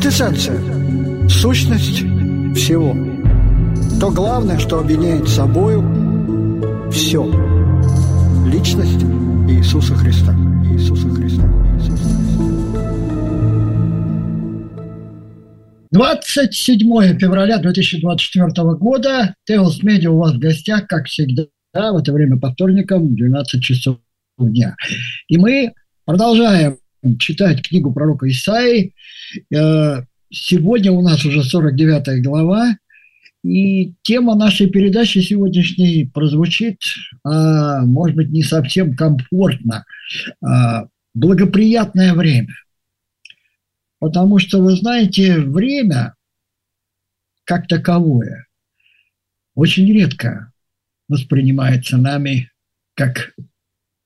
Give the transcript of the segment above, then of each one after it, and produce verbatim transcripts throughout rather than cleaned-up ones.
квинтэссенция, сущность всего. То главное, что объединяет собою все. Личность Иисуса Христа. Иисуса Христа. Иисуса Христа. двадцать седьмое февраля две тысячи двадцать четвёртого года. Theos Media у вас в гостях, как всегда, в это время по вторникам в двенадцать часов дня. И мы продолжаем читать книгу пророка Исаии. Сегодня у нас уже сорок девятая глава. И тема нашей передачи сегодняшней прозвучит, а, может быть, не совсем комфортно, а, благоприятное время. Потому что, вы знаете, время как таковое очень редко воспринимается нами как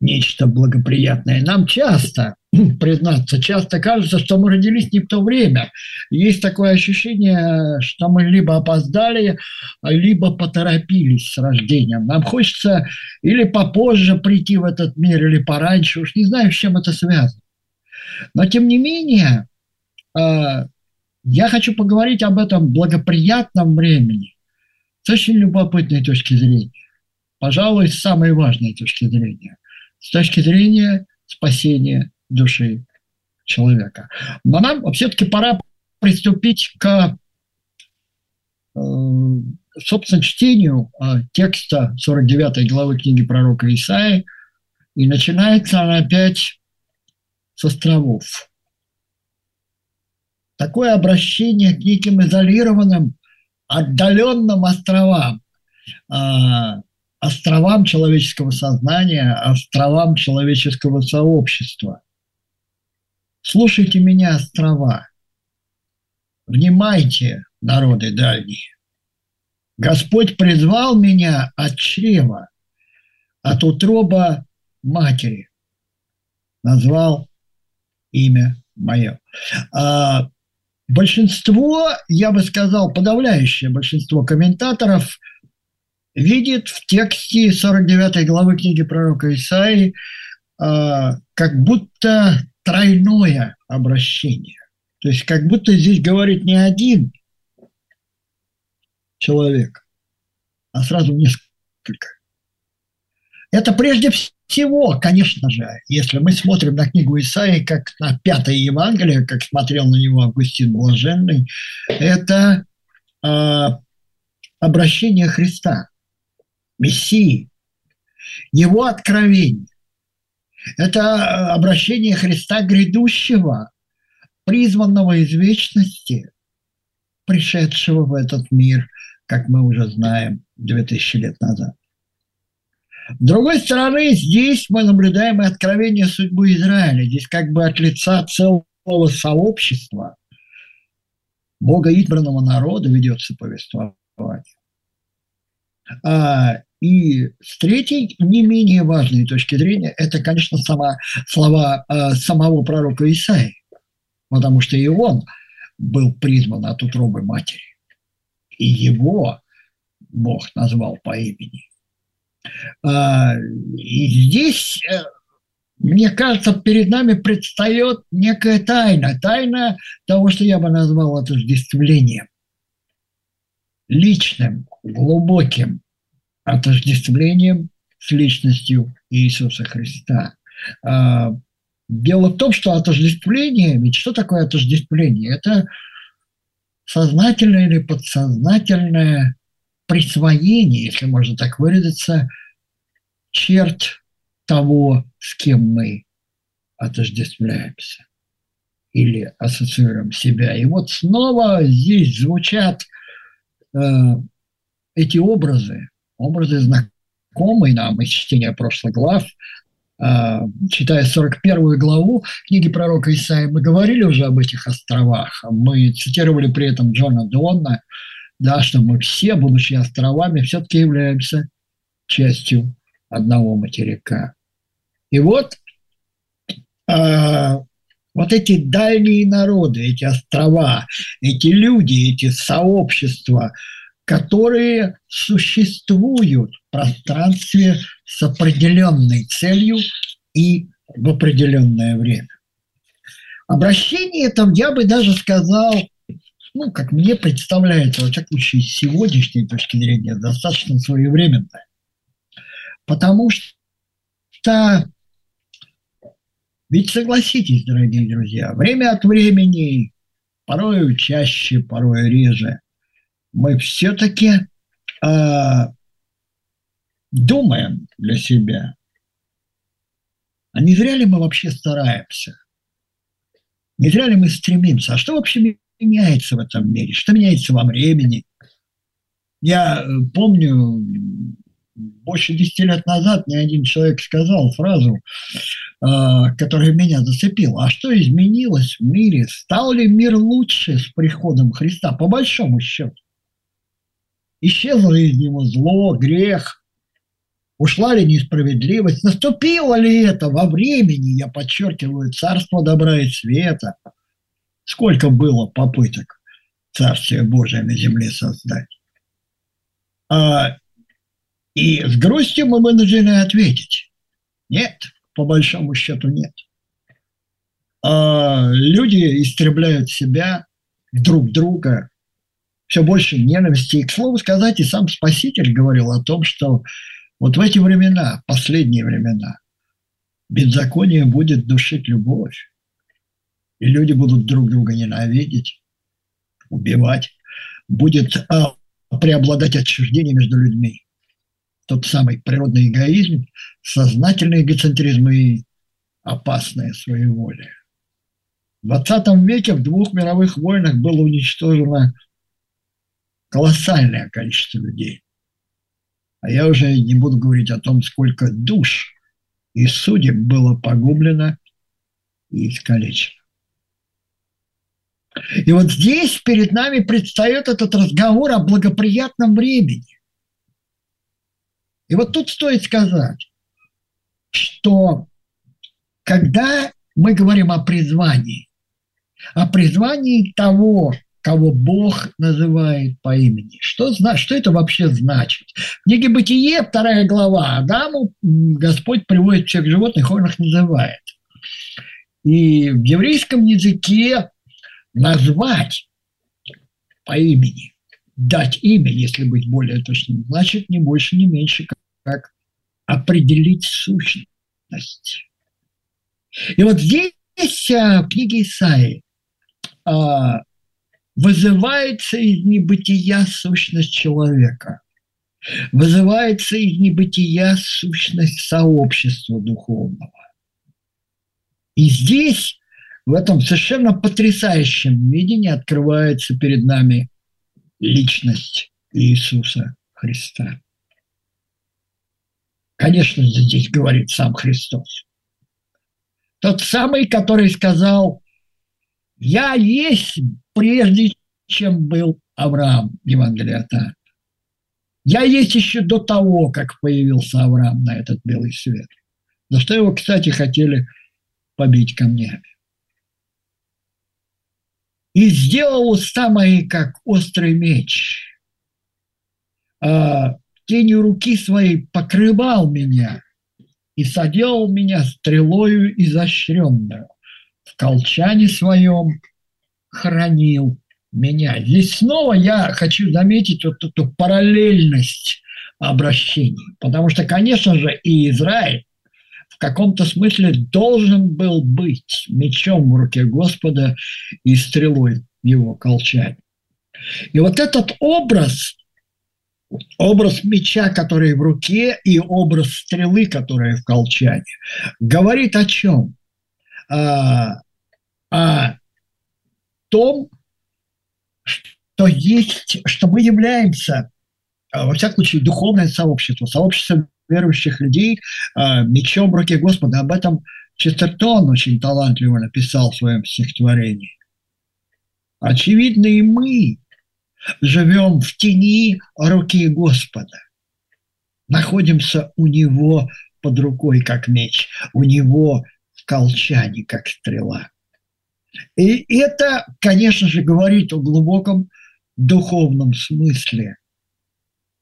нечто благоприятное. Нам часто, признаться, часто кажется, что мы родились не в то время. Есть такое ощущение, что мы либо опоздали, либо поторопились с рождением. Нам хочется или попозже прийти в этот мир, или пораньше. Уж не знаю, с чем это связано. Но, тем не менее, я хочу поговорить об этом благоприятном времени с очень любопытной точки зрения. Пожалуй, с самой важной точки зрения. С точки зрения спасения души человека. Но нам все-таки пора приступить к, собственно, чтению текста сорок девятой главы книги пророка Исаии. И начинается она опять с островов. Такое обращение к неким изолированным, отдаленным островам. Островам человеческого сознания, островам человеческого сообщества. Слушайте меня, острова. Внимайте, народы дальние. Господь призвал меня от чрева, от утроба матери. Назвал имя мое. А большинство, я бы сказал, подавляющее большинство комментаторов – видит в тексте сорок девятой главы книги пророка Исаии э, как будто тройное обращение. То есть как будто здесь говорит не один человек, а сразу несколько. Это прежде всего, конечно же, если мы смотрим на книгу Исаии как на пятое Евангелие, как смотрел на него Августин Блаженный, это э, обращение Христа. Мессии, его откровение. Это обращение Христа грядущего, призванного из вечности, пришедшего в этот мир, как мы уже знаем, две тысячи лет назад. С другой стороны, здесь мы наблюдаем и откровение судьбы Израиля. Здесь как бы от лица целого сообщества Бога избранного народа ведется повествование. А, и с третьей, не менее важной точки зрения, это, конечно, сама, слова а, самого пророка Исаии, потому что и он был призван от утробы матери, и его Бог назвал по имени. А, и здесь, мне кажется, перед нами предстает некая тайна, тайна того, что я бы назвал отождествлением. Личным, глубоким отождествлением с личностью Иисуса Христа. Дело в том, что отождествление, ведь что такое отождествление? Это сознательное или подсознательное присвоение, если можно так выразиться, черт того, с кем мы отождествляемся или ассоциируем себя. И вот снова здесь звучат эти образы, образы знакомые нам из чтения прошлых глав. Читая сорок первую главу книги пророка Исаии, мы говорили уже об этих островах. Мы цитировали при этом Джона Донна, да, что мы все, будучи островами, все-таки являемся частью одного материка. И вот, вот эти дальние народы, эти острова, эти люди, эти сообщества, которые существуют в пространстве с определенной целью и в определенное время. Обращение там, я бы даже сказал, ну, как мне представляется, во всяком случае, с сегодняшней точки зрения, достаточно своевременное. Потому что, ведь согласитесь, дорогие друзья, время от времени, порою чаще, порою реже, мы все-таки э, думаем для себя, а не зря ли мы вообще стараемся? Не зря ли мы стремимся? А что вообще меняется в этом мире? Что меняется во времени? Я помню, больше десяти лет назад мне один человек сказал фразу, которая меня зацепила. А что изменилось в мире? Стал ли мир лучше с приходом Христа? По большому счету. Исчезло ли из него зло, грех? Ушла ли несправедливость? Наступило ли это во времени, я подчеркиваю, царство добра и света? Сколько было попыток Царствие Божие на земле создать? А, и с грустью мы вынуждены ответить. Нет, по большому счету нет. А, люди истребляют себя, друг друга, все больше ненависти. И, к слову сказать, и сам Спаситель говорил о том, что вот в эти времена, последние времена, беззаконие будет душить любовь. И люди будут друг друга ненавидеть, убивать. Будет а, преобладать отчуждение между людьми. Тот самый природный эгоизм, сознательный эгоцентризм и опасное своеволие. В двадцатом веке в двух мировых войнах было уничтожено колоссальное количество людей. А я уже не буду говорить о том, сколько душ и судеб было погублено и искалечено. И вот здесь перед нами предстает этот разговор о благоприятном времени. И вот тут стоит сказать, что когда мы говорим о призвании, о призвании того, кого Бог называет по имени. Что, что это вообще значит? В книге «Бытие», вторая глава, Адаму Господь приводит всех животных, он их называет. И в еврейском языке назвать по имени, дать имя, если быть более точным, значит не больше, не меньше, как, как определить сущность. И вот здесь в книге Исаии вызывается из небытия сущность человека. Вызывается из небытия сущность сообщества духовного. И здесь, в этом совершенно потрясающем видении, открывается перед нами личность Иисуса Христа. Конечно, здесь говорит сам Христос. Тот самый, который сказал: «Я есть, прежде чем был Авраам», Евангелие от Иоанна. «Я есть еще до того, как появился Авраам на этот белый свет». За что его, кстати, хотели побить камнями. «И сделал уста мои, как острый меч. А тенью руки своей покрывал меня и соделал меня стрелою изощренную. В колчане своем хранил меня». Здесь снова я хочу заметить вот эту параллельность обращений. Потому что, конечно же, и Израиль в каком-то смысле должен был быть мечом в руке Господа и стрелой его колчане. И вот этот образ, образ меча, который в руке, и образ стрелы, которая в колчане, говорит о чем? А, о том, что есть, что мы являемся, во всяком случае, духовное сообщество, сообщество верующих людей, а, мечом в руке Господа. Об этом Честертон очень талантливо написал в своем стихотворении. Очевидно, и мы живем в тени руки Господа, находимся у Него под рукой, как меч, у Него колчане, как стрела. И это, конечно же, говорит о глубоком духовном смысле,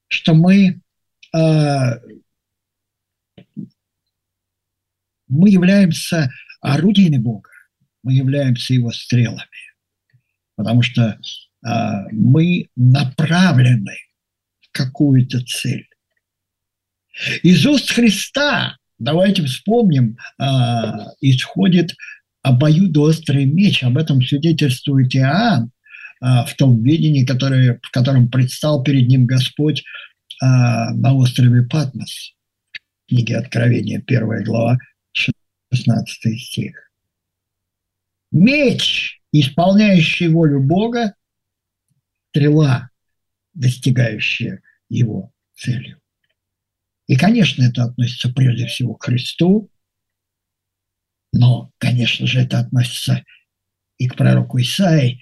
что мы, э, мы являемся орудиями Бога, мы являемся его стрелами, потому что э, мы направлены в какую-то цель. Из уст Христа, давайте вспомним, э, исходит обоюдоострый меч, об этом свидетельствует Иоанн э, в том видении, которое, в котором предстал перед ним Господь э, на острове Патмос. В книге Откровения, первая глава, шестнадцатый стих. Меч, исполняющий волю Бога, стрела, достигающая его целью. И, конечно, это относится прежде всего к Христу, но, конечно же, это относится и к пророку Исаии,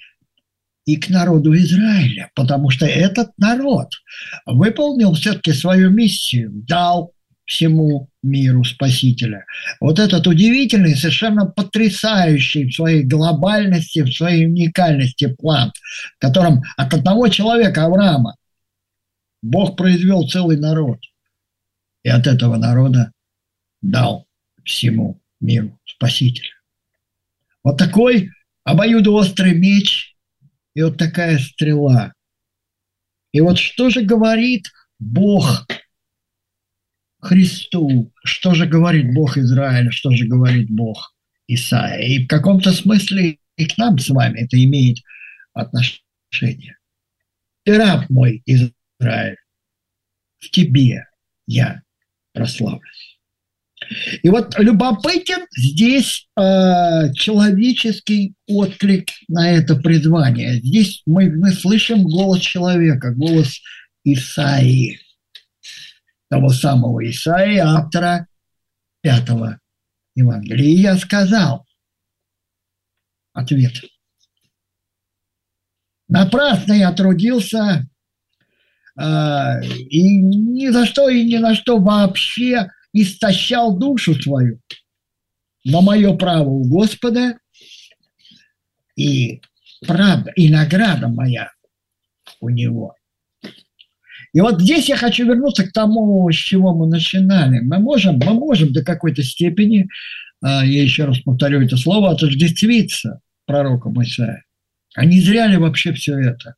и к народу Израиля, потому что этот народ выполнил все-таки свою миссию, дал всему миру Спасителя. Вот этот удивительный, совершенно потрясающий в своей глобальности, в своей уникальности план, в котором от одного человека, Авраама, Бог произвел целый народ. И от этого народа дал всему миру Спасителя. Вот такой обоюдоострый меч и вот такая стрела. И вот что же говорит Бог Христу, что же говорит Бог Израиля, что же говорит Бог Исаия. И в каком-то смысле и к нам с вами это имеет отношение. «Ты раб мой, Израиль, в тебе я прославлюсь». И вот любопытен здесь э, человеческий отклик на это призвание. Здесь мы, мы слышим голос человека, голос Исаии, того самого Исаии, автора пятого Евангелия. И я сказал, ответ, напрасно я трудился, э, и ни за что и ни на что вообще истощал душу свою, но мое право у Господа, и правда, и награда моя у Него. И вот здесь я хочу вернуться к тому, с чего мы начинали. Мы можем, мы можем до какой-то степени, я еще раз повторю это слово, отождествиться пророком Исаии. А не зря ли вообще все это?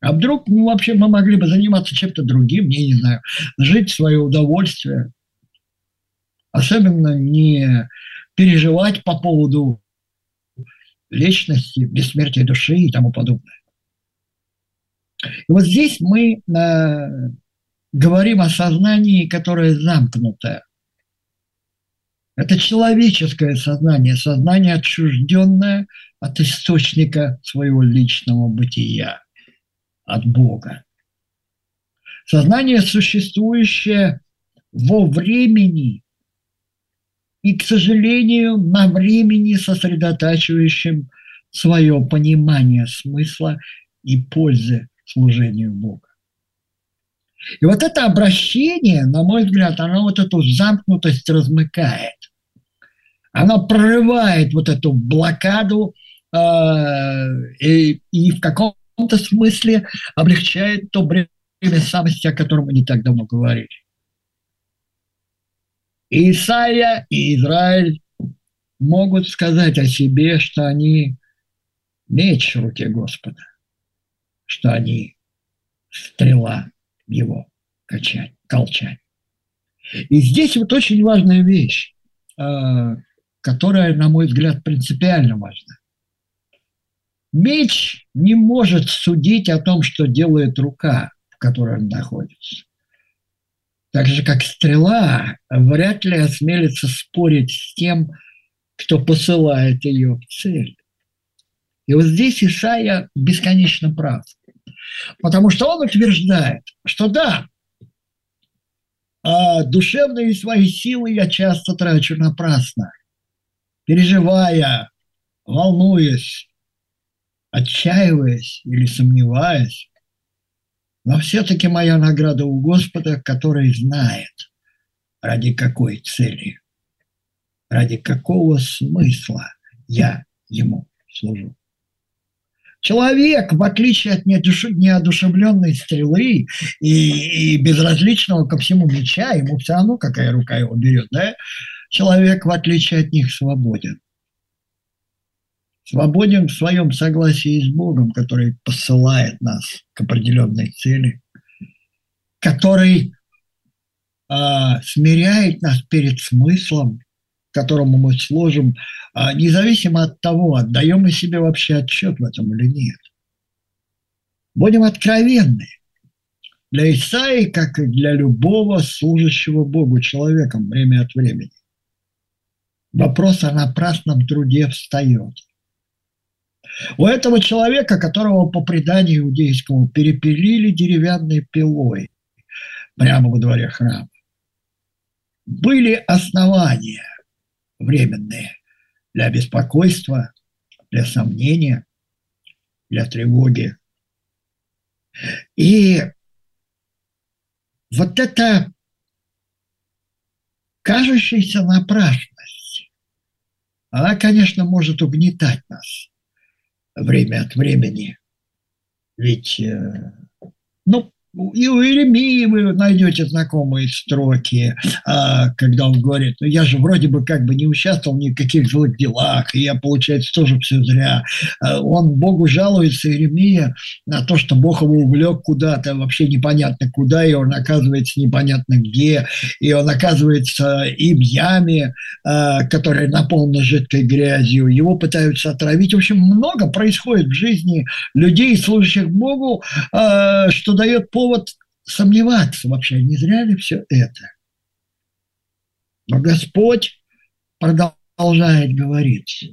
А вдруг мы вообще мы могли бы заниматься чем-то другим, я не знаю, жить в свое удовольствие, особенно не переживать по поводу вечности, бессмертия души и тому подобное. И вот здесь мы э, говорим о сознании, которое замкнутое. Это человеческое сознание, сознание, отчужденное от источника своего личного бытия, от Бога. Сознание, существующее во времени и, к сожалению, на времени сосредотачивающим свое понимание смысла и пользы служению Бога. И вот это обращение, на мой взгляд, оно вот эту замкнутость размыкает. Оно прорывает вот эту блокаду э, и, и в каком-то смысле облегчает то бремя самости, о котором мы не так давно говорили. И Исайя, и Израиль могут сказать о себе, что они меч в руке Господа, что они стрела его колчан. И здесь вот очень важная вещь, которая, на мой взгляд, принципиально важна. Меч не может судить о том, что делает рука, в которой он находится. Так же, как стрела вряд ли осмелится спорить с тем, кто посылает ее в цель. И вот здесь Исайя бесконечно прав, потому что он утверждает, что да, душевные свои силы я часто трачу напрасно, переживая, волнуясь, отчаиваясь или сомневаясь, но все-таки моя награда у Господа, который знает, ради какой цели, ради какого смысла я ему служу. Человек, в отличие от неодушевленной стрелы и, и безразличного ко всему меча, ему все равно, какая рука его берет, да? Человек, в отличие от них, свободен. свободен в своем согласии с Богом, который посылает нас к определенной цели, который а, смиряет нас перед смыслом, которому мы сложим, а, независимо от того, отдаем мы себе вообще отчет в этом или нет. Будем откровенны. Для Исаии, как и для любого служащего Богу человеком время от времени, вопрос о напрасном труде встает. У этого человека, которого по преданию иудейскому перепилили деревянной пилой прямо во дворе храма, были основания временные для беспокойства, для сомнения, для тревоги. И вот эта кажущаяся напрасность, она, конечно, может угнетать нас время от времени. Ведь, ну, и у Иеремии вы найдете знакомые строки, когда он говорит: ну, я же вроде бы как бы не участвовал ни в каких злых делах, и я, получается, тоже все зря. Он Богу жалуется, Иеремия, на то, что Бог его увлек куда-то, вообще непонятно куда, и он оказывается непонятно где, и он оказывается и в яме, которая наполнена жидкой грязью, его пытаются отравить. В общем, много происходит в жизни людей, служащих Богу, что дает повод повод сомневаться вообще, не зря ли все это. Но Господь продолжает говорить.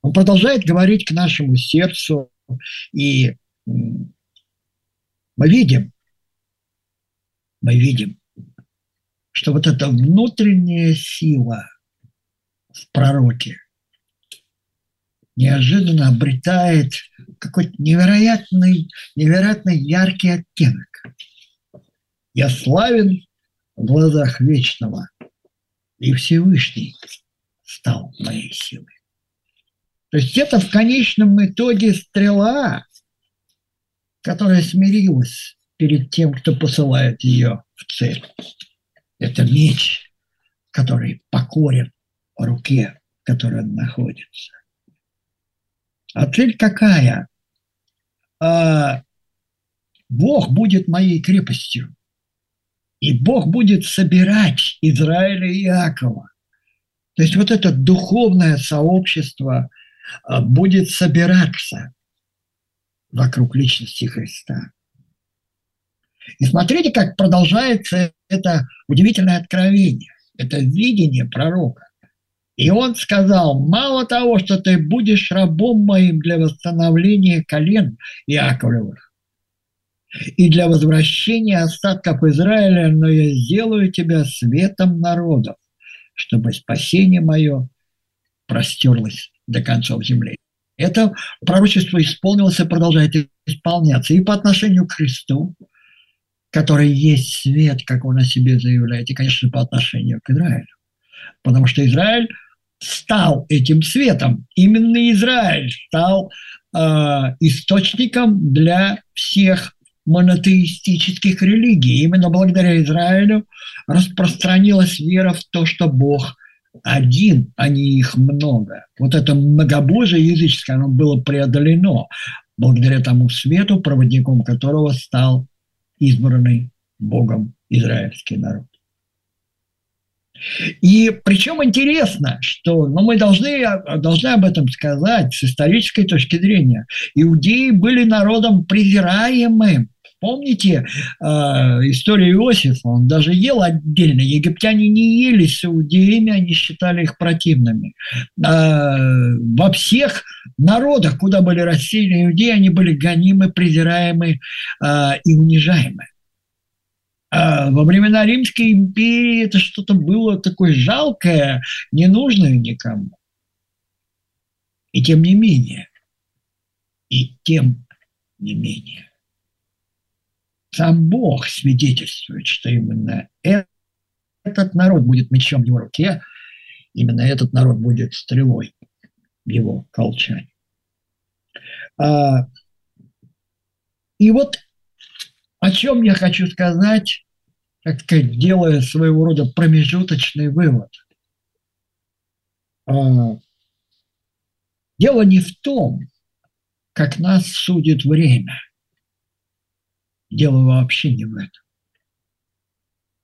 Он продолжает говорить к нашему сердцу, и мы видим, мы видим, что вот эта внутренняя сила в пророке неожиданно обретает какой-то невероятный, невероятно яркий оттенок. Я славен в глазах Вечного, и Всевышний стал моей силой. То есть это в конечном итоге стрела, которая смирилась перед тем, кто посылает ее в цель. Это меч, который покорен руке, в которой он находится. А цель какая? А, Бог будет моей крепостью. И Бог будет собирать Израиля и Иакова. То есть вот это духовное сообщество а, будет собираться вокруг личности Христа. И смотрите, как продолжается это удивительное откровение, это видение пророка. И он сказал: мало того, что ты будешь рабом моим для восстановления колен Иаковлевых и для возвращения остатков Израиля, но я сделаю тебя светом народов, чтобы спасение мое простерлось до концов земли. Это пророчество исполнилось и продолжает исполняться и по отношению к Христу, который есть свет, как он о себе заявляет, и, конечно, по отношению к Израилю. Потому что Израиль стал этим светом. Именно Израиль стал э, источником для всех монотеистических религий. Именно благодаря Израилю распространилась вера в то, что Бог один, а не их много. Вот это многобожие языческое, оно было преодолено благодаря тому свету, проводником которого стал избранный Богом израильский народ. И причем интересно, что, ну, мы должны, должны об этом сказать с исторической точки зрения. Иудеи были народом презираемым. Помните э, историю Иосифа? Он даже ел отдельно. Египтяне не ели с иудеями, они считали их противными. Э, во всех народах, куда были рассеяны иудеи, они были гонимы, презираемы э, и унижаемы. Во времена Римской империи это что-то было такое жалкое, ненужное никому. И тем не менее, и тем не менее, сам Бог свидетельствует, что именно этот народ будет мечом в его руке, именно этот народ будет стрелой в его колчане. И вот о чем я хочу сказать, так сказать, делая своего рода промежуточный вывод. Дело не в том, как нас судит время. Дело вообще не в этом.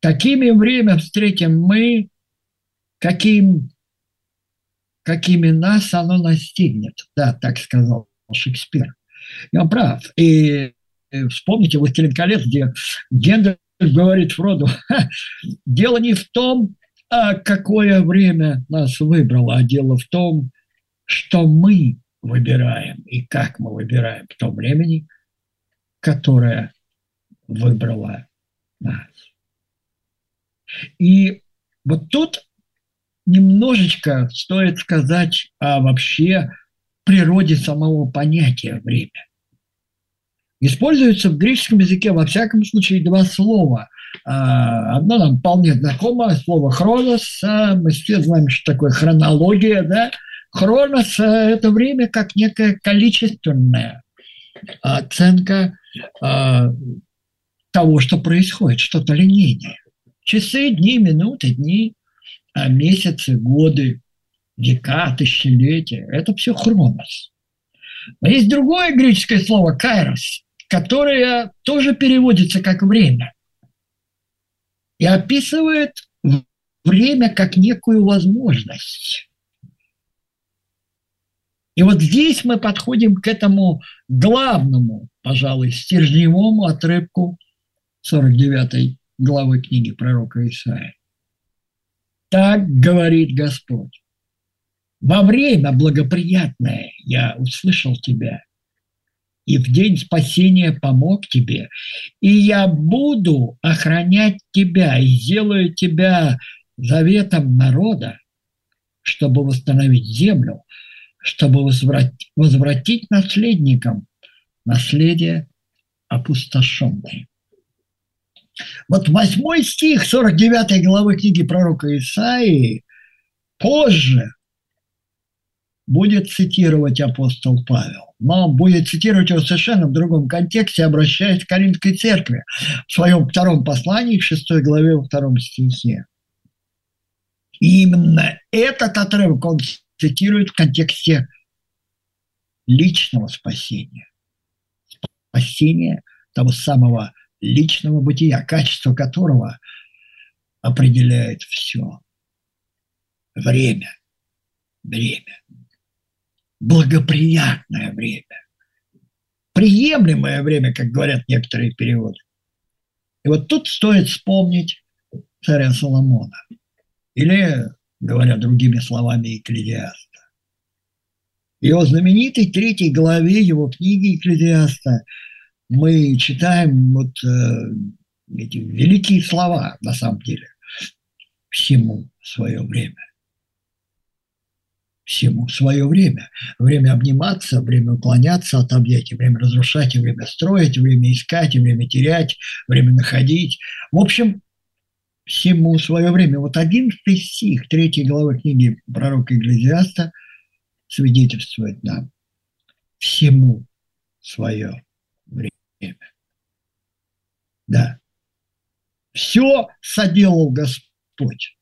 Такими время встретим мы, каким, какими нас оно настигнет. Да, так сказал Шекспир. И он прав. И, и вспомните «Властелин колец», где Гендальф говорит Фроду: дело не в том, какое время нас выбрало, а дело в том, что мы выбираем и как мы выбираем в том времени, которое выбрало нас. И вот тут немножечко стоит сказать о вообще природе самого понятия «время». Используются в греческом языке, во всяком случае, два слова. Одно нам вполне знакомо, слово «хронос». Мы все знаем, что такое хронология, да? Хронос – это время как некая количественная оценка того, что происходит, что-то линейное. Часы, дни, минуты, дни, месяцы, годы, века, тысячелетия – это все хронос. Но есть другое греческое слово «кайрос», которое тоже переводится как «время» и описывает время как некую возможность. И вот здесь мы подходим к этому главному, пожалуй, стержневому отрывку сорок девятой главы книги пророка Исаии. «Так говорит Господь: во время благоприятное я услышал тебя, и в день спасения помог тебе, и я буду охранять тебя и сделаю тебя заветом народа, чтобы восстановить землю, чтобы возвратить наследникам наследие опустошенное». Вот восьмой стих сорок девятой главы книги пророка Исаии позже будет цитировать апостол Павел, но будет цитировать его совершенно в другом контексте, обращаясь к Коринфской церкви в своем втором послании, в шестой главе, во втором стихе. И именно этот отрывок он цитирует в контексте личного спасения, спасения того самого личного бытия, качество которого определяет все. Время, время, благоприятное время, приемлемое время, как говорят некоторые переводы. И вот тут стоит вспомнить царя Соломона, или, говоря другими словами, Экклезиаста. Его знаменитой третьей главе его книги «Экклезиаста» мы читаем вот э, эти великие слова, на самом деле: всему свое время. Всему свое время. Время обниматься, время уклоняться от объятий, время разрушать, время строить, время искать, время терять, время находить. В общем, всему свое время. Вот одиннадцатый стих третьей главы книги пророка Экклезиаста свидетельствует нам: всему свое время. Да. Все соделал Господь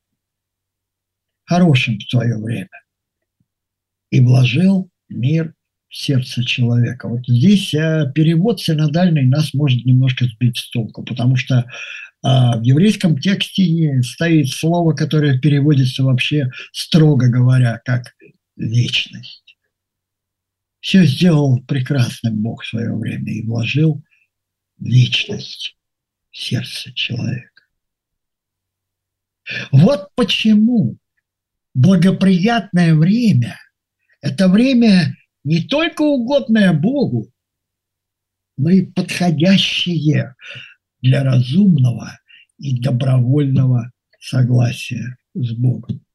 хорошим в свое время и вложил мир в сердце человека. Вот здесь перевод синодальный нас может немножко сбить с толку, потому что в еврейском тексте стоит слово, которое переводится вообще, строго говоря, как «вечность». Все сделал прекрасным Бог в свое время и вложил вечность в сердце человека. Вот почему благоприятное время – это время не только угодное Богу, но и подходящее для разумного и добровольного согласия с Богом.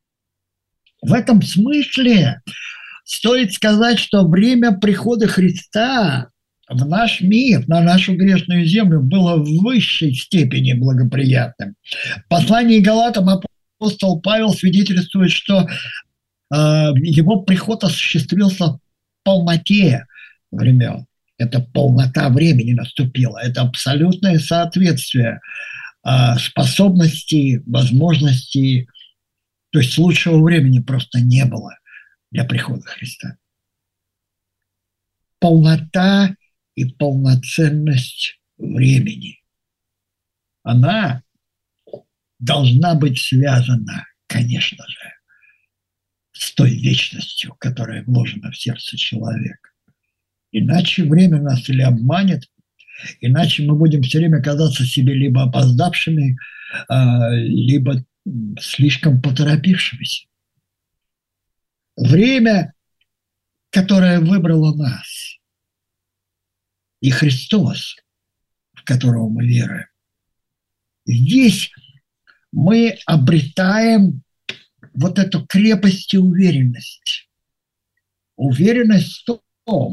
В этом смысле стоит сказать, что время прихода Христа в наш мир, на нашу грешную землю, было в высшей степени благоприятным. В послании Галатам апостол Павел свидетельствует, что э, его приход осуществился в полноте времен. Это полнота времени наступила. Это абсолютное соответствие э, способностей, возможностей. То есть лучшего времени просто не было для прихода Христа. полнота и полноценность времени. Она должна быть связана, конечно же, с той вечностью, которая вложена в сердце человека. Иначе время нас или обманет, иначе мы будем все время казаться себе либо опоздавшими, либо слишком поторопившимися. Время, которое выбрало нас, и Христос, в которого мы веруем, здесь мы обретаем вот эту крепость и уверенность. Уверенность в том,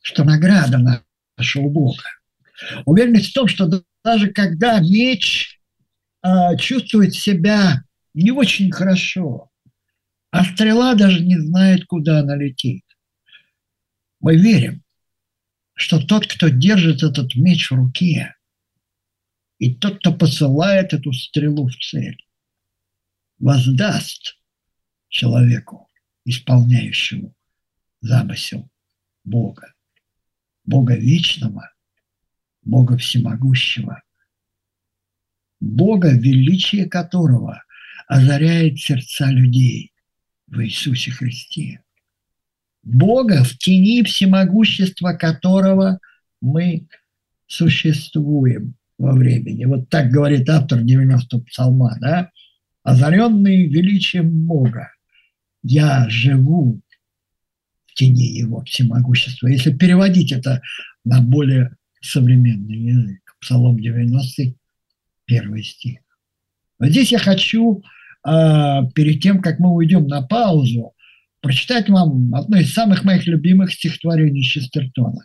что награда наша у Бога. Уверенность в том, что даже когда меч э, чувствует себя не очень хорошо, а стрела даже не знает, куда она летит, мы верим, что тот, кто держит этот меч в руке, и тот, кто посылает эту стрелу в цель, воздаст человеку, исполняющему замысел Бога, Бога вечного, Бога всемогущего, Бога, величие которого озаряет сердца людей в Иисусе Христе, Бога, в тени всемогущества которого мы существуем во времени. Вот так говорит автор девяностого псалма, да? Озаренный величием Бога, я живу в тени Его всемогущества. Если переводить это на более современный язык, Псалом девяностый, первый стих. Вот здесь я хочу, перед тем, как мы уйдем на паузу, прочитать вам одно из самых моих любимых стихотворений Честертона,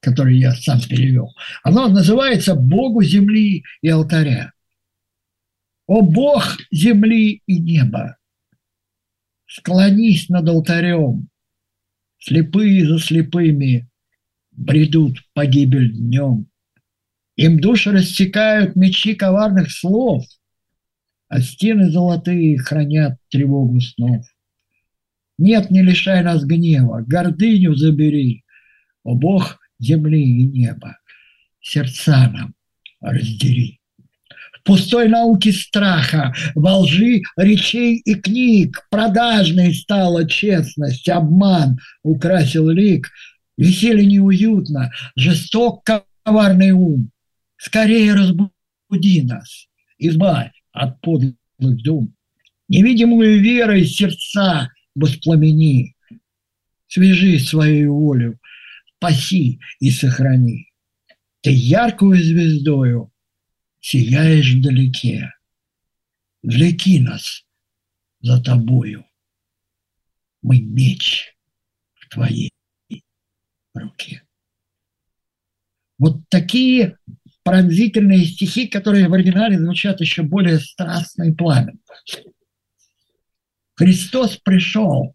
которое я сам перевел. Оно называется «Богу земли и алтаря». «О Бог земли и неба, склонись над алтарем, слепые за слепыми бредут в погибель днем. Им души рассекают мечи коварных слов, а стены золотые хранят тревогу снов. Нет, не лишай нас гнева, гордыню забери, о Бог земли и неба, сердца нам раздери. Пустой науки страха, во лжи речей и книг, продажной стала честность, обман украсил лик, веселье неуютно, жесток коварный ум. Скорее разбуди нас, избавь от подлых дум. Невидимую верой сердца воспламени, свяжи своей волю, спаси и сохрани. Ты яркую звездою сияешь вдалеке, влеки нас за тобою, мы меч в твоей руке». Вот такие пронзительные стихи, которые в оригинале звучат еще более страстно и пламенно. Христос пришел,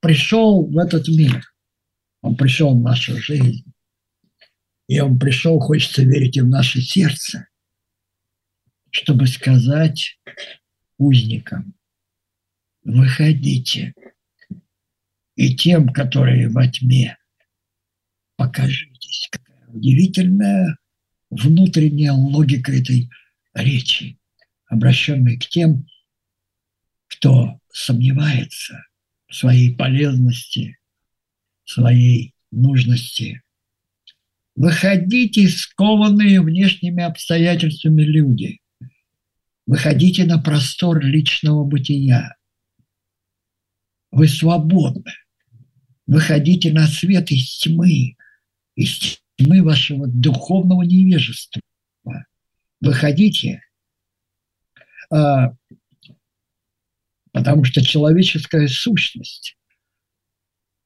пришел в этот мир, Он пришел в нашу жизнь. И Он пришел, хочется верить, и в наше сердце, чтобы сказать узникам: выходите, и тем, которые во тьме, покажитесь. Какая удивительная внутренняя логика этой речи, обращенной к тем, кто сомневается в своей полезности, в своей нужности. Выходите, скованные внешними обстоятельствами люди. Выходите на простор личного бытия. Вы свободны. Выходите на свет из тьмы, из тьмы вашего духовного невежества. Выходите, потому что человеческая сущность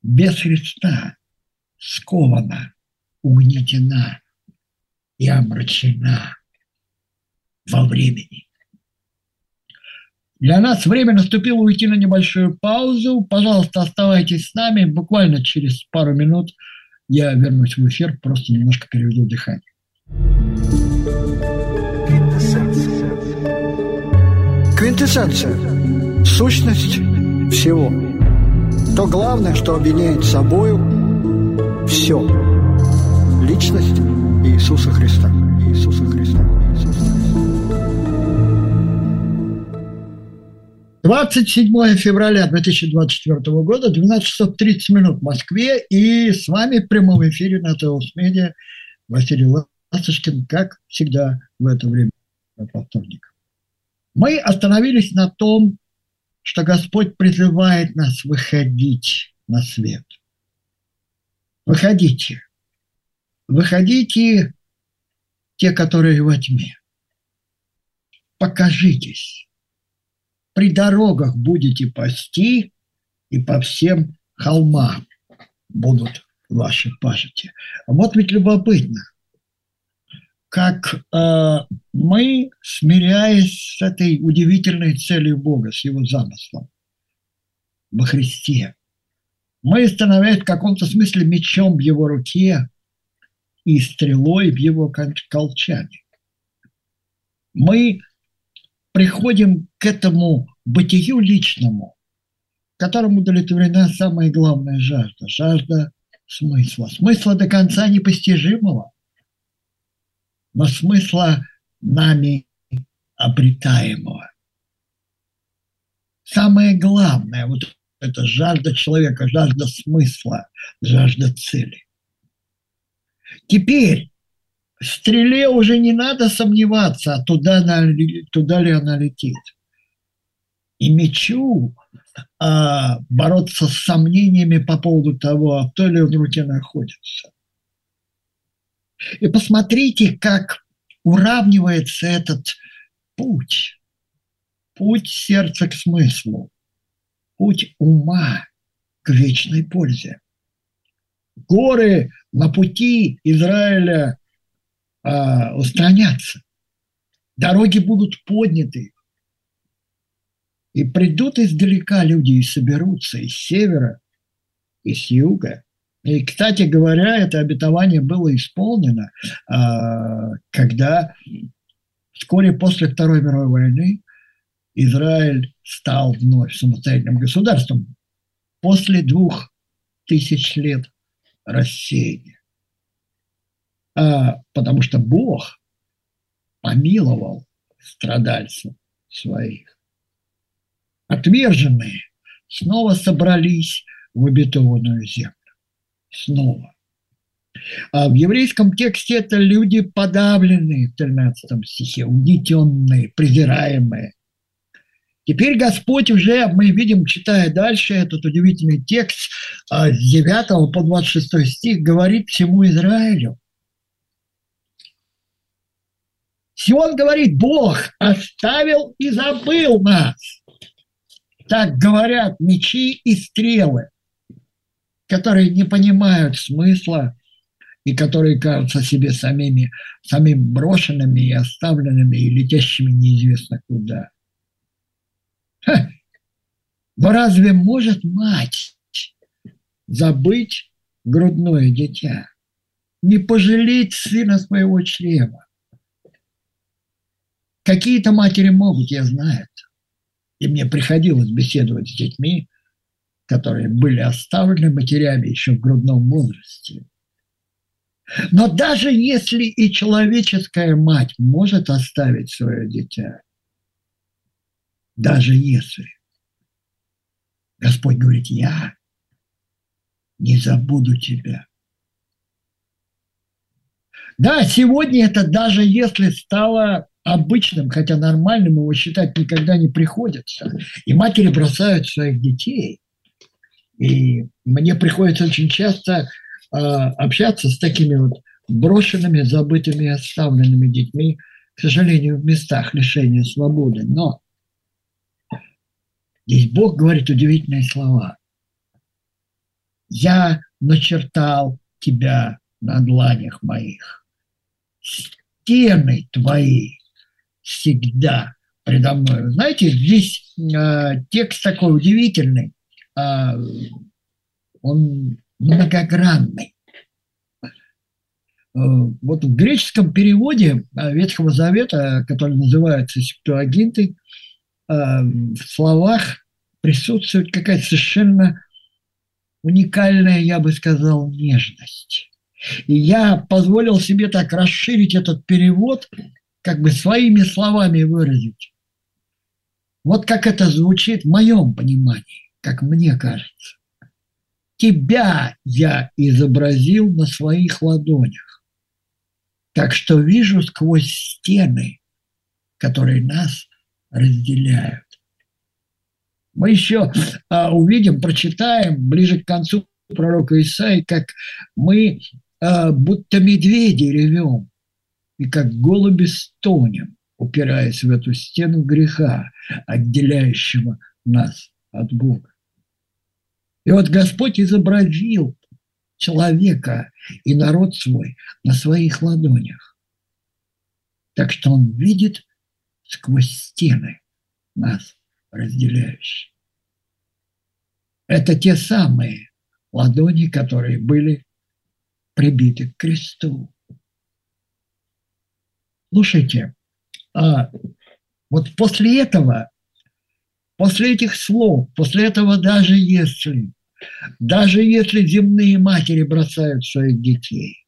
без Христа скована, угнетена и омрачена во времени. Для нас время наступило уйти на небольшую паузу. Пожалуйста, оставайтесь с нами. Буквально через пару минут я вернусь в эфир, просто немножко переведу дыхание. Квинтэссенция. Сущность всего. то главное, что объединяет собою все – личность Иисуса Христа. Иисуса Христа. Иисуса Христа. двадцать седьмое февраля две тысячи двадцать четвёртого года, двенадцать часов тридцать минут в Москве, и с вами в прямом эфире на Theos Media Василий Ласточкин, как всегда в это время, во вторник. Мы остановились на том, что Господь призывает нас выходить на свет. Выходите. Выходите, те, которые во тьме. Покажитесь. При дорогах будете пасти, и по всем холмам будут ваши пажити. А вот ведь любопытно, как э, мы, смиряясь с этой удивительной целью Бога, с Его замыслом во Христе, мы становимся в каком-то смысле мечом в Его руке и стрелой в Его колчане. Мы приходим к этому бытию личному, которому удовлетворена самая главная жажда – жажда смысла. Смысла до конца непостижимого, но смысла нами обретаемого. Самое главное, вот это жажда человека, жажда смысла, жажда цели. Теперь в стреле уже не надо сомневаться, а туда, она, туда ли она летит. И мечу а, бороться с сомнениями по поводу того, а в той ли он руке находится. И посмотрите, как уравнивается этот путь. Путь сердца к смыслу. Путь ума к вечной пользе. Горы на пути Израиля э, устранятся. Дороги будут подняты. И придут издалека люди и соберутся из севера, и с юга. И, кстати говоря, это обетование было исполнено, когда вскоре после Второй мировой войны Израиль стал вновь самостоятельным государством после двух тысяч лет рассеяния. Потому что Бог помиловал страдальцев своих. Отверженные снова собрались в обетованную землю. Снова. А в еврейском тексте это люди подавленные в тринадцатом стихе, угнетенные, презираемые. Теперь Господь уже, мы видим, читая дальше этот удивительный текст с девятого по двадцать шестой стих, говорит всему Израилю. Сион говорит: Бог оставил и забыл нас. Так говорят мечи и стрелы, которые не понимают смысла и которые кажутся себе самими, самими брошенными и оставленными, и летящими неизвестно куда. Ха. Но разве может мать забыть грудное дитя, не пожалеть сына своего чрева? Какие-то матери могут, я знаю. И мне приходилось беседовать с детьми, которые были оставлены матерями еще в грудном возрасте. Но даже если и человеческая мать может оставить свое дитя, даже если, Господь говорит: я не забуду тебя. Да, сегодня это даже если стало обычным, хотя нормальным его считать никогда не приходится. И матери бросают своих детей. И мне приходится очень часто э, общаться с такими вот брошенными, забытыми и оставленными детьми, к сожалению, в местах лишения свободы. Но здесь Бог говорит удивительные слова. «Я начертал тебя на дланях моих. Стены твои всегда предо мной». Вы знаете, здесь э, текст такой удивительный. Он многогранный. Вот в греческом переводе Ветхого Завета, который называется Септуагинтой, в словах присутствует какая-то совершенно уникальная, я бы сказал, нежность. И я позволил себе так расширить этот перевод, как бы своими словами выразить. Вот как это звучит в моем понимании, как мне кажется. Тебя я изобразил на своих ладонях, так что вижу сквозь стены, которые нас разделяют. Мы еще а, увидим, прочитаем ближе к концу пророка Исаии, как мы а, будто медведи ревем и как голуби стонем, упираясь в эту стену греха, отделяющего нас от Бога. И вот Господь изобразил человека и народ свой на своих ладонях, так что Он видит сквозь стены нас разделяющие. Это те самые ладони, которые были прибиты к кресту. Слушайте, а вот после этого, после этих слов, после этого даже если, даже если земные матери бросают своих детей,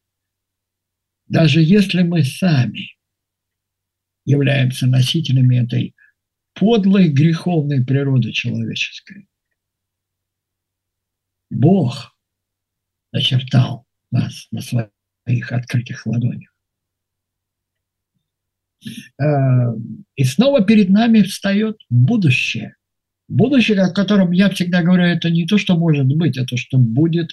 даже если мы сами являемся носителями этой подлой греховной природы человеческой, Бог начертал нас на своих открытых ладонях. И снова перед нами встает будущее. Будущее, о котором я всегда говорю, это не то, что может быть, а то, что будет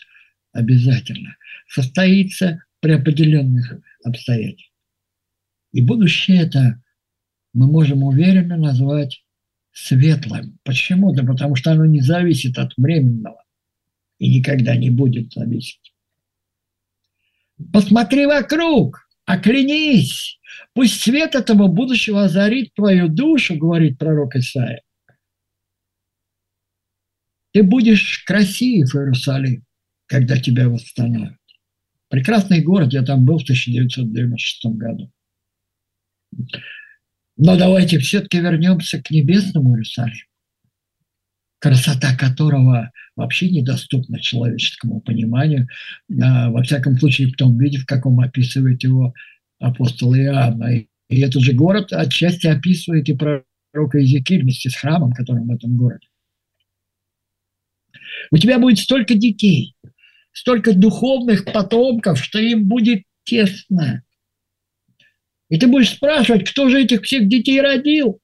обязательно. Состоится при определенных обстоятельствах. И будущее это мы можем уверенно назвать светлым. Почему? Да потому что оно не зависит от временного и никогда не будет зависеть. Посмотри вокруг! Оклянись, пусть свет этого будущего озарит твою душу, говорит пророк Исаия. Ты будешь красив, Иерусалим, когда тебя восстановят. Прекрасный город, я там был в тысяча девятьсот девяносто шестом году. Но давайте все-таки вернемся к небесному Иерусалиму, красота которого вообще недоступна человеческому пониманию, во всяком случае в том виде, в каком описывает его апостол Иоанн. И этот же город отчасти описывает и пророк Иезекииль вместе с храмом, который в этом городе. У тебя будет столько детей, столько духовных потомков, что им будет тесно. И ты будешь спрашивать, кто же этих всех детей родил?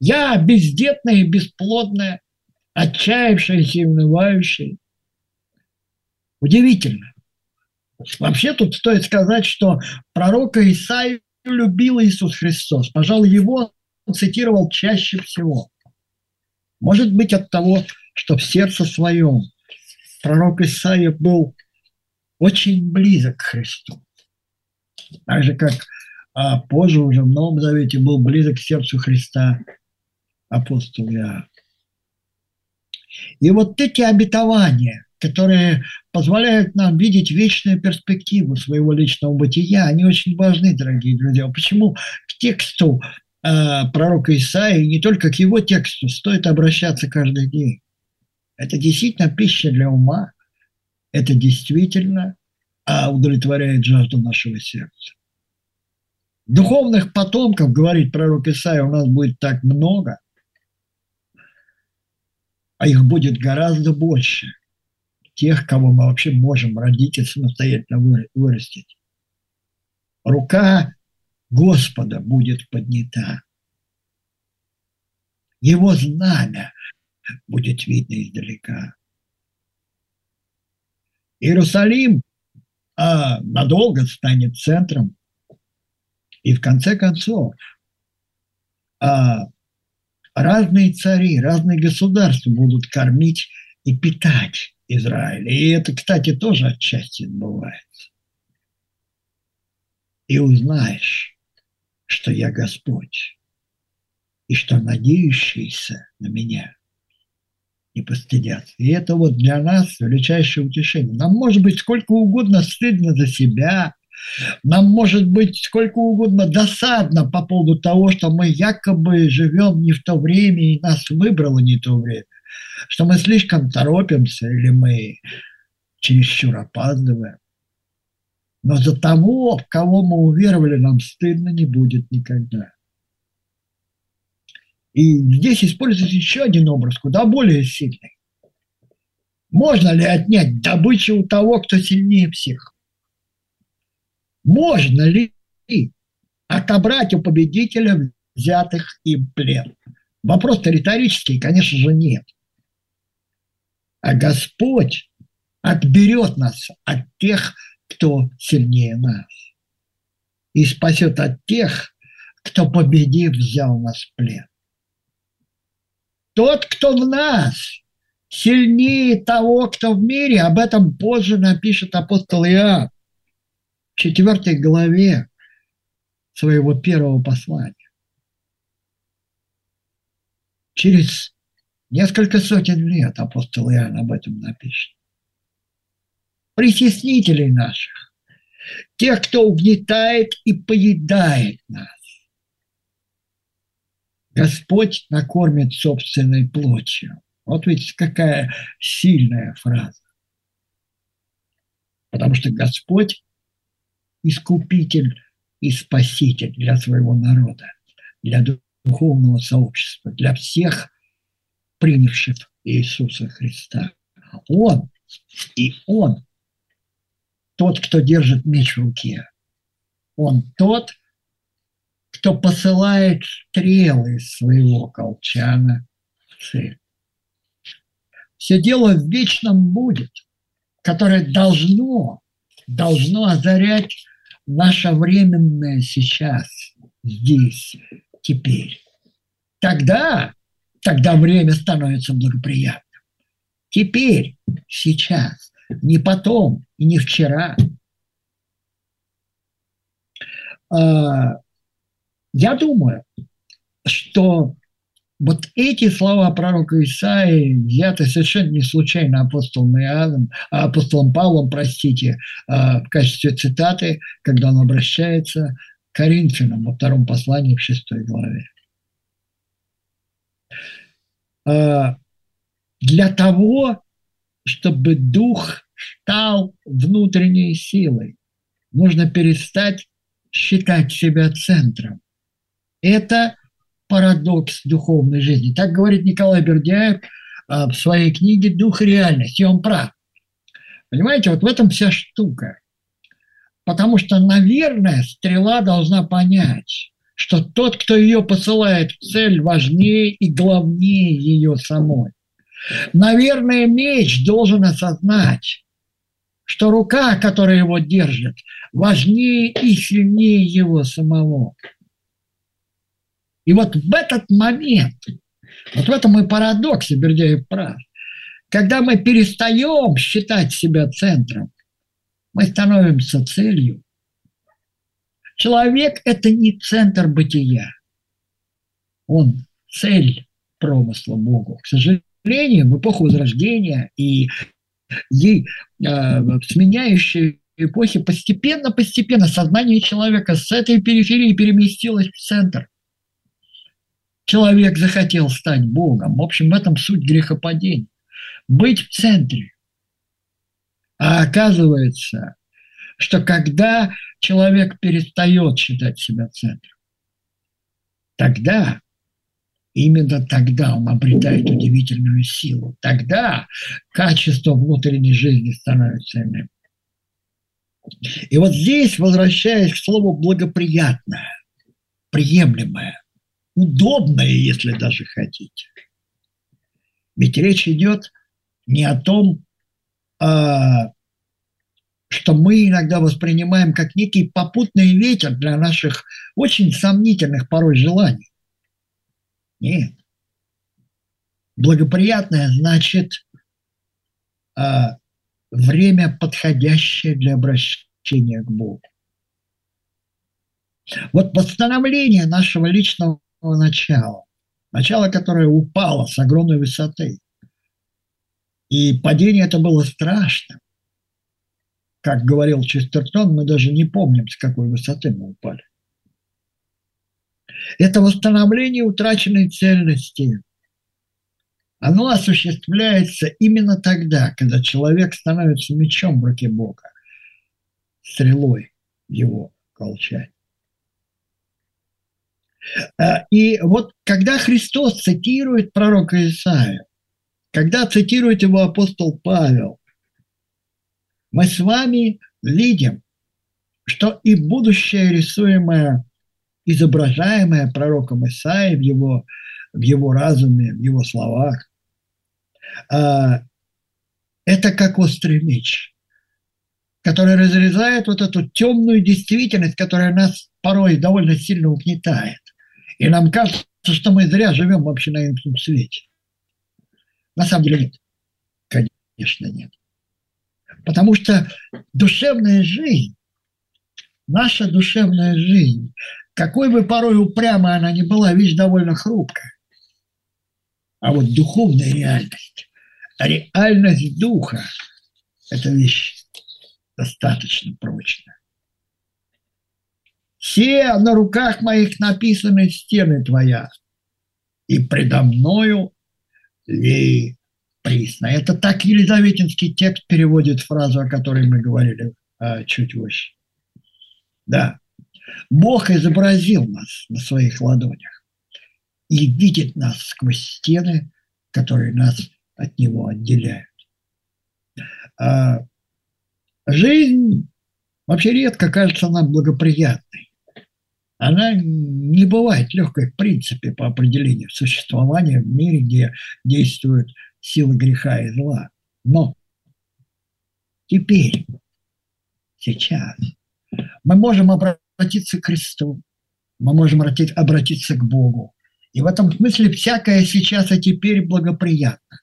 Я бездетная и бесплодная, отчаявшаяся и унывающая. Удивительно. Вообще тут стоит сказать, что пророка Исаию любил Иисус Христос. Пожалуй, его он цитировал чаще всего. Может быть, от того, что в сердце своем пророк Исаия был очень близок к Христу. Так же, как а позже уже в Новом Завете был близок к сердцу Христа апостол Иоанн. И вот эти обетования, которые позволяют нам видеть вечную перспективу своего личного бытия, они очень важны, дорогие друзья. Почему к тексту э, пророка Исаии, не только к его тексту, стоит обращаться каждый день? Это действительно пища для ума, это действительно э, удовлетворяет жажду нашего сердца. Духовных потомков, говорит пророк Исаия, у нас будет так много, а их будет гораздо больше, тех, кого мы вообще можем родить и самостоятельно вырастить. Рука Господа будет поднята. Его знамя будет видно издалека. Иерусалим а, надолго станет центром. И в конце концов, а, разные цари, разные государства будут кормить и питать Израиль. И это, кстати, тоже отчасти бывает. И узнаешь, что я Господь, и что надеющиеся на меня не постыдятся. И это вот для нас величайшее утешение. Нам может быть сколько угодно стыдно за себя, Нам может быть сколько угодно досадно по поводу того, что мы якобы живем не в то время, и нас выбрало не то время, что мы слишком торопимся или мы чересчур опаздываем. Но за того, в кого мы уверовали, нам стыдно не будет никогда. И здесь используется еще один образ, куда более сильный. Можно ли отнять добычу у того, кто сильнее всех? Можно ли отобрать у победителя взятых им плен? Вопрос-то риторический, конечно же, нет. А Господь отберет нас от тех, кто сильнее нас, и спасет от тех, кто, победив, взял нас в плен. Тот, кто в нас, сильнее того, кто в мире, об этом позже напишет апостол Иоанн в четвёртой главе своего первого послания. Через несколько сотен лет апостол Иоанн об этом напишет. Притеснителей наших, тех, кто угнетает и поедает нас, Господь накормит собственной плотью. Вот ведь какая сильная фраза. Потому что Господь искупитель и спаситель для своего народа, для духовного сообщества, для всех, принявших Иисуса Христа. Он и Он тот, кто держит меч в руке. Он тот, кто посылает стрелы из своего колчана в цель. Все дело в вечном будет, которое должно, должно озарять наше временное сейчас, здесь, теперь. Тогда, тогда время становится благоприятным. Теперь, сейчас. Не потом и не вчера. Я думаю, что вот эти слова пророка Исаии взяты совершенно не случайно апостолом Иоанном, апостолом Павлом, простите, в качестве цитаты, когда он обращается к Коринфянам во втором послании в шестой главе. Для того, чтобы дух стал внутренней силой, нужно перестать считать себя центром. Это парадокс духовной жизни. Так говорит Николай Бердяев в своей книге «Дух и реальность». И он прав. Понимаете, вот в этом вся штука. Потому что, наверное, стрела должна понять, что тот, кто ее посылает в цель, важнее и главнее ее самой. Наверное, меч должен осознать, что рука, которая его держит, важнее и сильнее его самого. И вот в этот момент, вот в этом и парадокс, и Бердяев прав, когда мы перестаем считать себя центром, мы становимся целью. Человек – это не центр бытия. Он цель промысла Богу. К сожалению, в эпоху Возрождения и ей э, сменяющей эпохи постепенно-постепенно сознание человека с этой периферии переместилось в центр. Человек захотел стать Богом. В общем, в этом суть грехопадения. Быть в центре. А оказывается, что когда человек перестает считать себя центром, тогда... Именно тогда он обретает удивительную силу. Тогда качество внутренней жизни становится иным. И вот здесь, возвращаясь к слову «благоприятное», «приемлемое», «удобное», если даже хотите. Ведь речь идет не о том, что мы иногда воспринимаем как некий попутный ветер для наших очень сомнительных порой желаний. Нет. Благоприятное значит э, время, подходящее для обращения к Богу. Вот восстановление нашего личного начала, начало, которое упало с огромной высоты, и падение это было страшно. как говорил Честертон, мы даже не помним, с какой высоты мы упали. Это восстановление утраченной цельности. Оно осуществляется именно тогда, когда человек становится мечом в руке Бога, стрелой его колча. И вот когда Христос цитирует пророка Исаию, когда цитирует его апостол Павел, мы с вами видим, что и будущее, рисуемое, изображаемое пророком Исаией в его, в его разуме, в его словах, это как острый меч, который разрезает вот эту темную действительность, которая нас порой довольно сильно угнетает. И нам кажется, что мы зря живем вообще на этом свете. На самом деле нет. Конечно, нет. Потому что душевная жизнь, наша душевная жизнь, какой бы порой упрямой она ни была, вещь довольно хрупкая. А вот духовная реальность, реальность духа – это вещь достаточно прочная. «Се, на руках моих написаны стены твоя, и предо мною лей присно». Это так Елизаветинский текст переводит фразу, о которой мы говорили а, чуть выше. Да. Бог изобразил нас на своих ладонях и видит нас сквозь стены, которые нас от Него отделяют. А жизнь вообще редко кажется нам благоприятной. Она не бывает легкой в принципе по определению существования в мире, где действуют силы греха и зла. Но теперь, сейчас, мы можем обратиться к Христу, мы можем обратиться к Богу. И в этом смысле всякое сейчас и теперь благоприятно.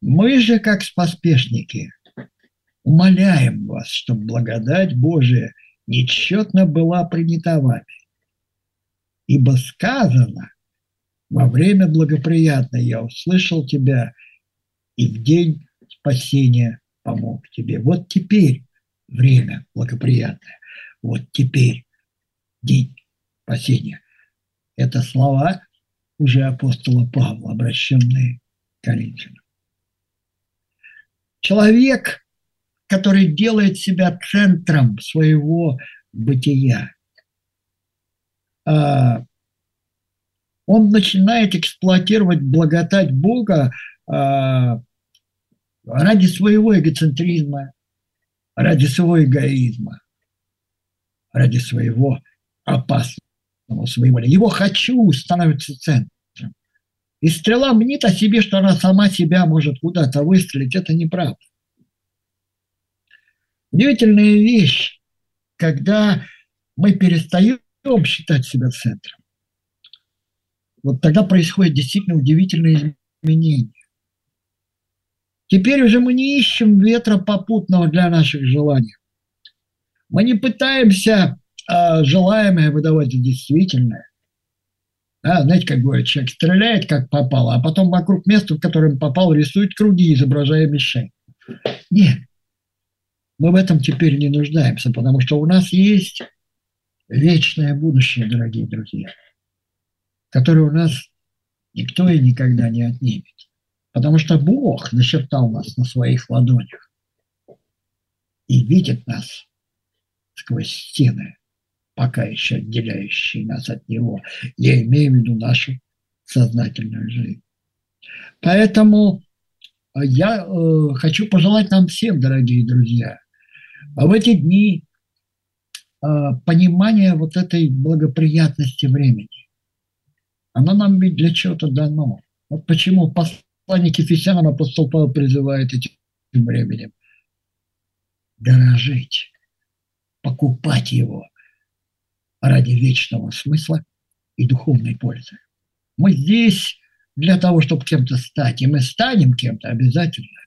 Мы же, как споспешники, умоляем вас, чтобы благодать Божия нечетно была принята вами, ибо сказано: во время благоприятное я услышал тебя, и в день спасения помог тебе. Вот теперь время благоприятное, вот теперь день спасения. Это слова уже апостола Павла, обращенные к Коринфянам. Человек, который делает себя центром своего бытия, он начинает эксплуатировать благодать Бога ради своего эгоцентризма, ради своего эгоизма, ради своего опасного своеволия. Его «хочу» становится центром. И стрела мнит о себе, что она сама себя может куда-то выстрелить. Это неправда. Удивительная вещь, когда мы перестаем считать себя центром. Вот тогда происходят действительно удивительные изменения. Теперь уже мы не ищем ветра попутного для наших желаний. Мы не пытаемся э, желаемое выдавать за действительное. А, знаете, как говорит, человек стреляет, как попало, а потом вокруг места, в котором попал, рисует круги, изображая мишень. Нет. Мы в этом теперь не нуждаемся, потому что у нас есть вечное будущее, дорогие друзья, которое у нас никто и никогда не отнимет. Потому что Бог начертал нас на своих ладонях и видит нас сквозь стены, пока еще отделяющие нас от Него. Я имею в виду нашу сознательную жизнь. Поэтому я э, хочу пожелать нам всем, дорогие друзья, в эти дни э, понимание вот этой благоприятности времени. Оно нам ведь для чего-то дано. Вот почему посланник Ефесянам апостол Павел призывает этим временем дорожить, покупать его ради вечного смысла и духовной пользы. Мы здесь для того, чтобы кем-то стать. И мы станем кем-то обязательно,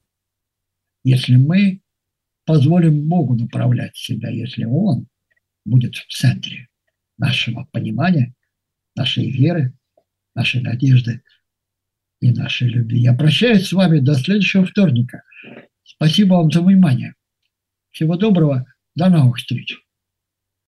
если мы позволим Богу направлять себя, если Он будет в центре нашего понимания, нашей веры, нашей надежды и нашей любви. Я прощаюсь с вами до следующего вторника. Спасибо вам за внимание. Всего доброго. До новых встреч.